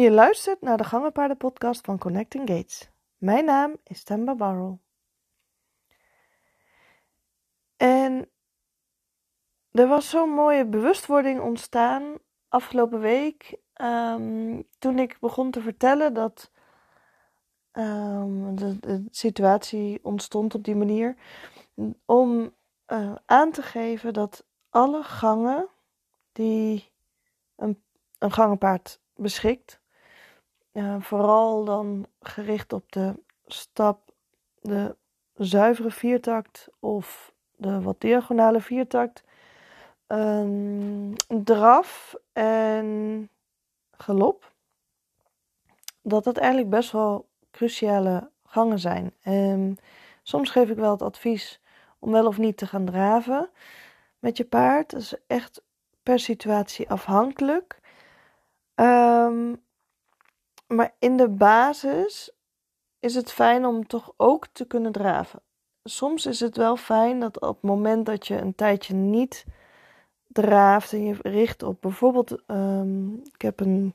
Je luistert naar de Gangenpaardenpodcast van Connecting Gates. Mijn naam is Tamba Barrel. En er was zo'n mooie bewustwording ontstaan afgelopen week. Toen ik begon te vertellen dat de situatie ontstond op die manier. Om aan te geven dat alle gangen die een gangenpaard beschikt. Vooral dan gericht op de stap, de zuivere viertakt of de wat diagonale viertakt. Draf en galop. Dat dat eigenlijk best wel cruciale gangen zijn. Soms geef ik wel het advies om wel of niet te gaan draven met je paard. Dat is echt per situatie afhankelijk. Maar in de basis is het fijn om toch ook te kunnen draven. Soms is het wel fijn dat op het moment dat je een tijdje niet draaft en je richt op bijvoorbeeld... ik heb een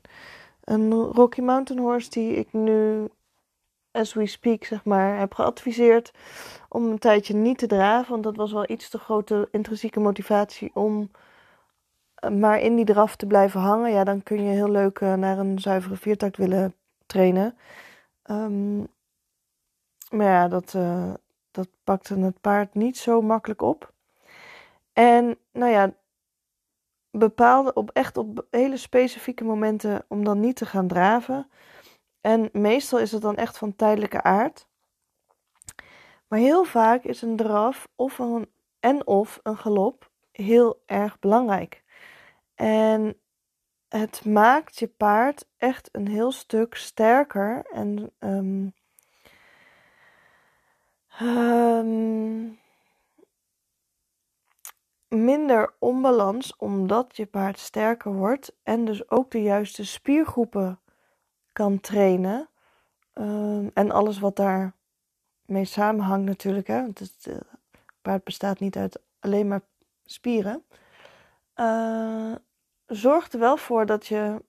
Rocky Mountain Horse die ik nu, as we speak, zeg maar, heb geadviseerd om een tijdje niet te draven. Want dat was wel iets te grote intrinsieke motivatie om maar in die draf te blijven hangen. Ja, dan kun je heel leuk naar een zuivere viertakt willen trainen. Maar ja, dat pakte het paard niet zo makkelijk op. En nou ja, bepaalde op hele specifieke momenten om dan niet te gaan draven. En meestal is het dan echt van tijdelijke aard. Maar heel vaak is een draf of een galop heel erg belangrijk. En het maakt je paard echt een heel stuk sterker en minder onbalans, omdat je paard sterker wordt en dus ook de juiste spiergroepen kan trainen. En alles wat daarmee samenhangt natuurlijk. Hè? Want het paard bestaat niet uit alleen maar spieren. Zorgt er wel voor dat je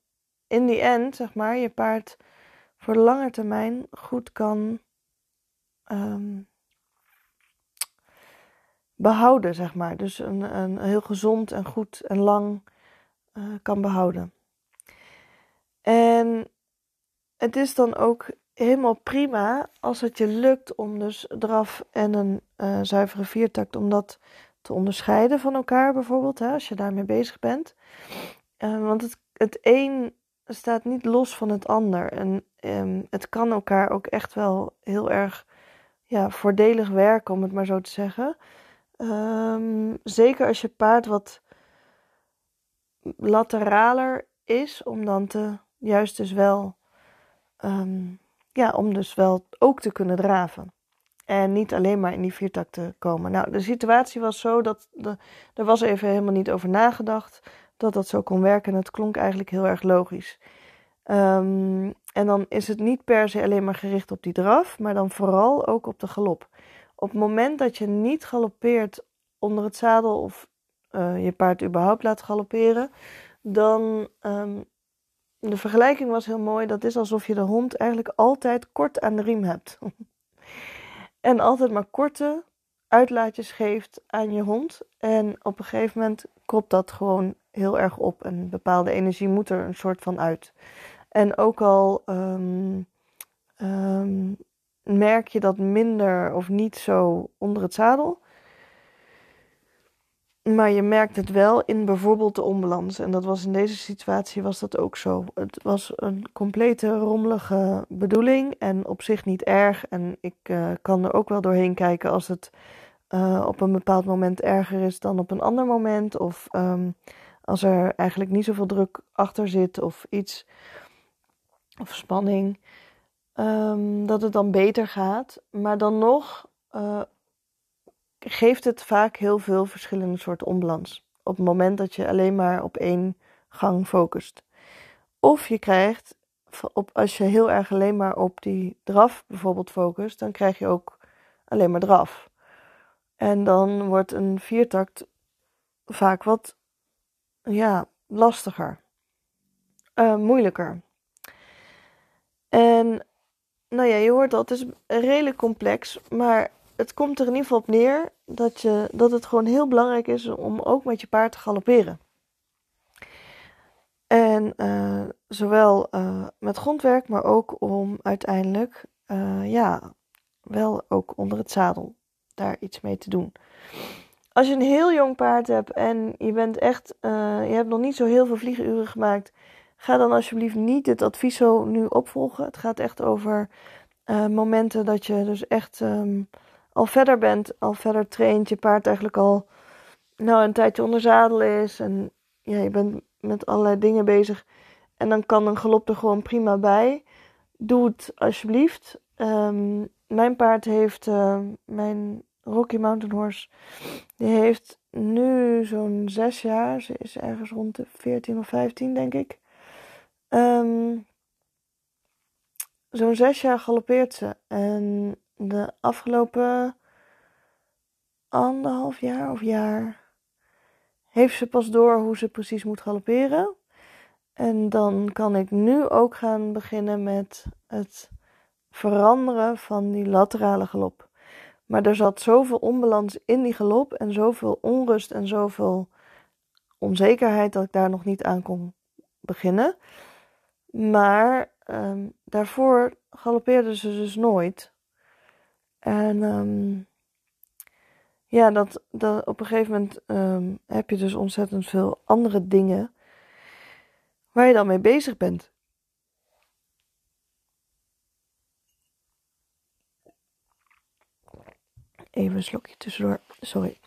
in die end, zeg maar, je paard voor de lange termijn goed kan behouden, zeg maar. Dus een heel gezond en goed en lang kan behouden. En het is dan ook helemaal prima als het je lukt om dus draf en een zuivere viertakt, om dat te onderscheiden van elkaar bijvoorbeeld, hè, als je daarmee bezig bent. Want het een staat niet los van het ander. En het kan elkaar ook echt wel heel erg voordelig werken, om het maar zo te zeggen. Zeker als je paard wat lateraler is, om dan juist dus wel... om dus wel ook te kunnen draven. En niet alleen maar in die viertakt te komen. Nou, de situatie was zo dat er was even helemaal niet over nagedacht dat dat zo kon werken. En het klonk eigenlijk heel erg logisch. En dan is het niet per se alleen maar gericht op die draf, maar dan vooral ook op de galop. Op het moment dat je niet galoppeert onder het zadel of je paard überhaupt laat galopperen, dan... De vergelijking was heel mooi. Dat is alsof je de hond eigenlijk altijd kort aan de riem hebt. En altijd maar korte uitlaatjes geeft aan je hond. En op een gegeven moment kropt dat gewoon heel erg op. En een bepaalde energie moet er een soort van uit. En ook al merk je dat minder of niet zo onder het zadel. Maar je merkt het wel in bijvoorbeeld de onbalans. En dat was in deze situatie was dat ook zo. Het was een complete rommelige bedoeling. En op zich niet erg. En ik kan er ook wel doorheen kijken als het op een bepaald moment erger is dan op een ander moment. Of als er eigenlijk niet zoveel druk achter zit of iets. Of spanning. Dat het dan beter gaat. Maar dan nog... geeft het vaak heel veel verschillende soorten onbalans. Op het moment dat je alleen maar op één gang focust. Of je krijgt, als je heel erg alleen maar op die draf bijvoorbeeld focust, dan krijg je ook alleen maar draf. En dan wordt een viertakt vaak wat lastiger. Moeilijker. En nou ja, je hoort al, het is redelijk complex, maar het komt er in ieder geval op neer dat het gewoon heel belangrijk is om ook met je paard te galopperen. En zowel met grondwerk, maar ook om uiteindelijk wel ook onder het zadel daar iets mee te doen. Als je een heel jong paard hebt en je bent echt, je hebt nog niet zo heel veel vlieguren gemaakt, ga dan alsjeblieft niet dit advies zo nu opvolgen. Het gaat echt over momenten dat je dus echt al verder bent, al verder traint, je paard eigenlijk al een tijdje onder zadel is en ja, je bent met allerlei dingen bezig en dan kan een galop er gewoon prima bij. Doe het alsjeblieft. Mijn paard heeft, mijn Rocky Mountain Horse, die heeft nu zo'n 6 jaar. Ze is ergens rond de 14 of 15, denk ik. Zo'n 6 jaar galoppeert ze. En de afgelopen 1,5 jaar of jaar heeft ze pas door hoe ze precies moet galopperen. En dan kan ik nu ook gaan beginnen met het veranderen van die laterale galop. Maar er zat zoveel onbalans in die galop en zoveel onrust en zoveel onzekerheid dat ik daar nog niet aan kon beginnen. Maar daarvoor galoppeerde ze dus nooit. En dat op een gegeven moment heb je dus ontzettend veel andere dingen waar je dan mee bezig bent. Even een slokje tussendoor, sorry.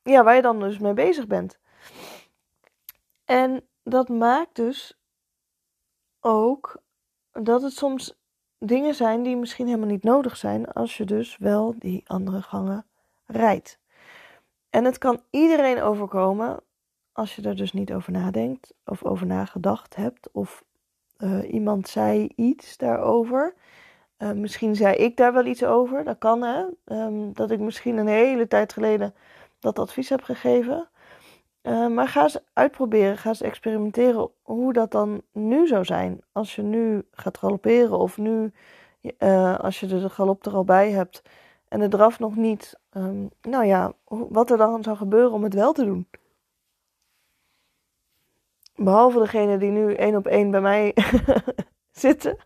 Waar je dan dus mee bezig bent. En dat maakt dus ook dat het soms dingen zijn die misschien helemaal niet nodig zijn als je dus wel die andere gangen rijdt. En het kan iedereen overkomen als je er dus niet over nadenkt of over nagedacht hebt of iemand zei iets daarover. Misschien zei ik daar wel iets over, dat kan hè. Dat ik misschien een hele tijd geleden dat advies heb gegeven. Maar ga eens uitproberen, ga eens experimenteren hoe dat dan nu zou zijn. Als je nu gaat galopperen of nu als je de galop er al bij hebt en de draf nog niet. Wat er dan zou gebeuren om het wel te doen. Behalve degene die nu 1-op-1 bij mij zitten.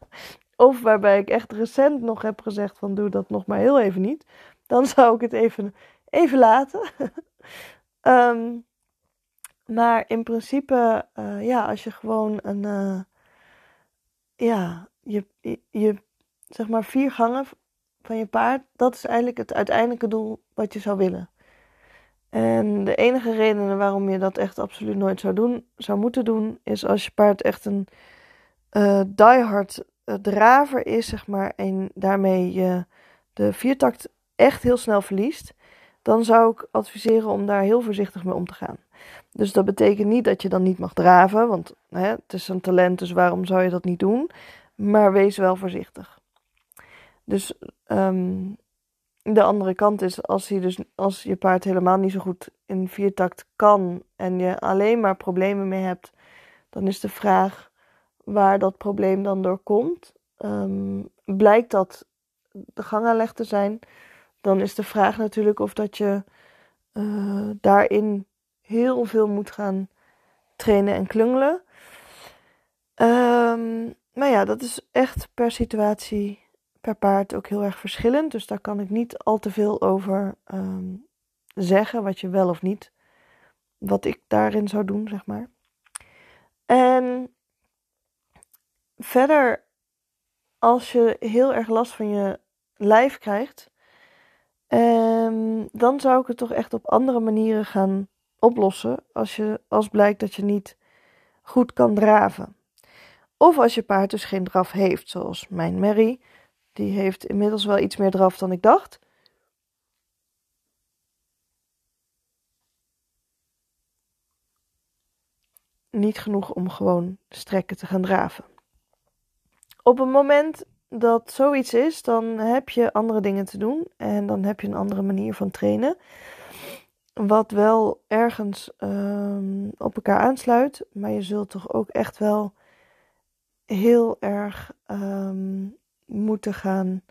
Of waarbij ik echt recent nog heb gezegd van doe dat nog maar heel even niet. Dan zou ik het even laten. Maar in principe, als je gewoon je 4 gangen van je paard, dat is eigenlijk het uiteindelijke doel wat je zou willen. En de enige reden waarom je dat echt absoluut nooit zou moeten doen, is als je paard echt een diehard draver is, zeg maar, en daarmee je de 4-takt echt heel snel verliest, dan zou ik adviseren om daar heel voorzichtig mee om te gaan. Dus dat betekent niet dat je dan niet mag draven, want het is een talent, dus waarom zou je dat niet doen? Maar wees wel voorzichtig. Dus de andere kant is, als je paard helemaal niet zo goed in 4-takt kan en je alleen maar problemen mee hebt, dan is de vraag waar dat probleem dan door komt. Blijkt dat de gangenleg te zijn, dan is de vraag natuurlijk of dat je daarin heel veel moet gaan trainen en klungelen. Dat is echt per situatie, per paard ook heel erg verschillend. Dus daar kan ik niet al te veel over zeggen, wat je wel of niet, wat ik daarin zou doen, zeg maar. En verder, als je heel erg last van je lijf krijgt, dan zou ik het toch echt op andere manieren gaan oplossen als blijkt dat je niet goed kan draven. Of als je paard dus geen draf heeft, zoals mijn Mary. Die heeft inmiddels wel iets meer draf dan ik dacht. Niet genoeg om gewoon strekken te gaan draven. Op het moment dat zoiets is, dan heb je andere dingen te doen en dan heb je een andere manier van trainen. Wat wel ergens op elkaar aansluit, maar je zult toch ook echt wel heel erg moeten gaan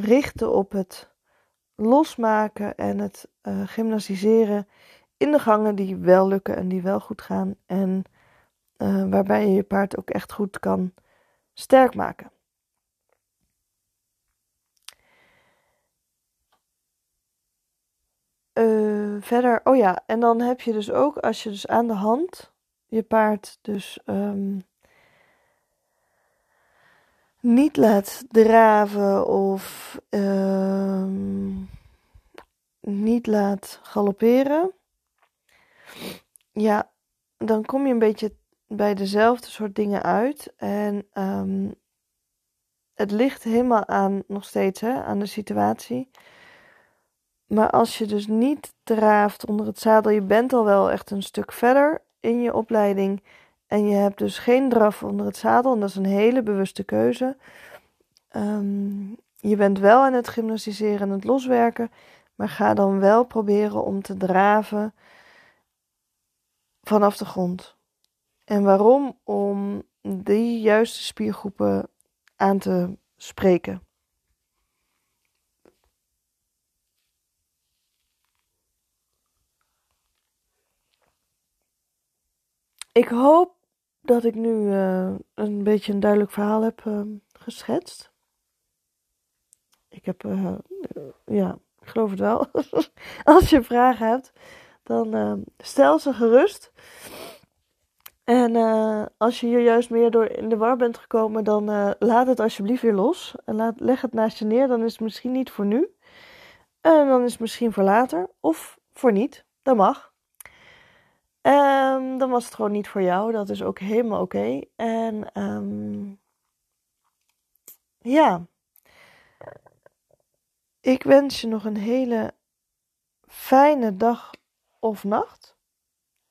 richten op het losmaken en het gymnastiseren in de gangen die wel lukken en die wel goed gaan. En waarbij je je paard ook echt goed kan sterk maken. Verder, oh ja, en dan heb je dus ook, als je dus aan de hand je paard dus niet laat draven of niet laat galopperen, ja, dan kom je een beetje bij dezelfde soort dingen uit. En het ligt helemaal aan, nog steeds, hè, aan de situatie. Maar als je dus niet draaft onder het zadel, je bent al wel echt een stuk verder in je opleiding en je hebt dus geen draf onder het zadel, en dat is een hele bewuste keuze. Je bent wel aan het gymnastiseren en het loswerken, maar ga dan wel proberen om te draven vanaf de grond. En waarom? Om die juiste spiergroepen aan te spreken. Ik hoop dat ik nu een beetje een duidelijk verhaal heb geschetst. Ik heb, ja, ik geloof het wel. Als je vragen hebt, dan stel ze gerust. En als je hier juist meer door in de war bent gekomen, dan laat het alsjeblieft weer los. En leg het naast je neer, dan is het misschien niet voor nu. En dan is het misschien voor later, of voor niet, dat mag. Dan was het gewoon niet voor jou. Dat is ook helemaal oké. En ja. Ik wens je nog een hele fijne dag of nacht.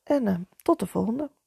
En tot de volgende.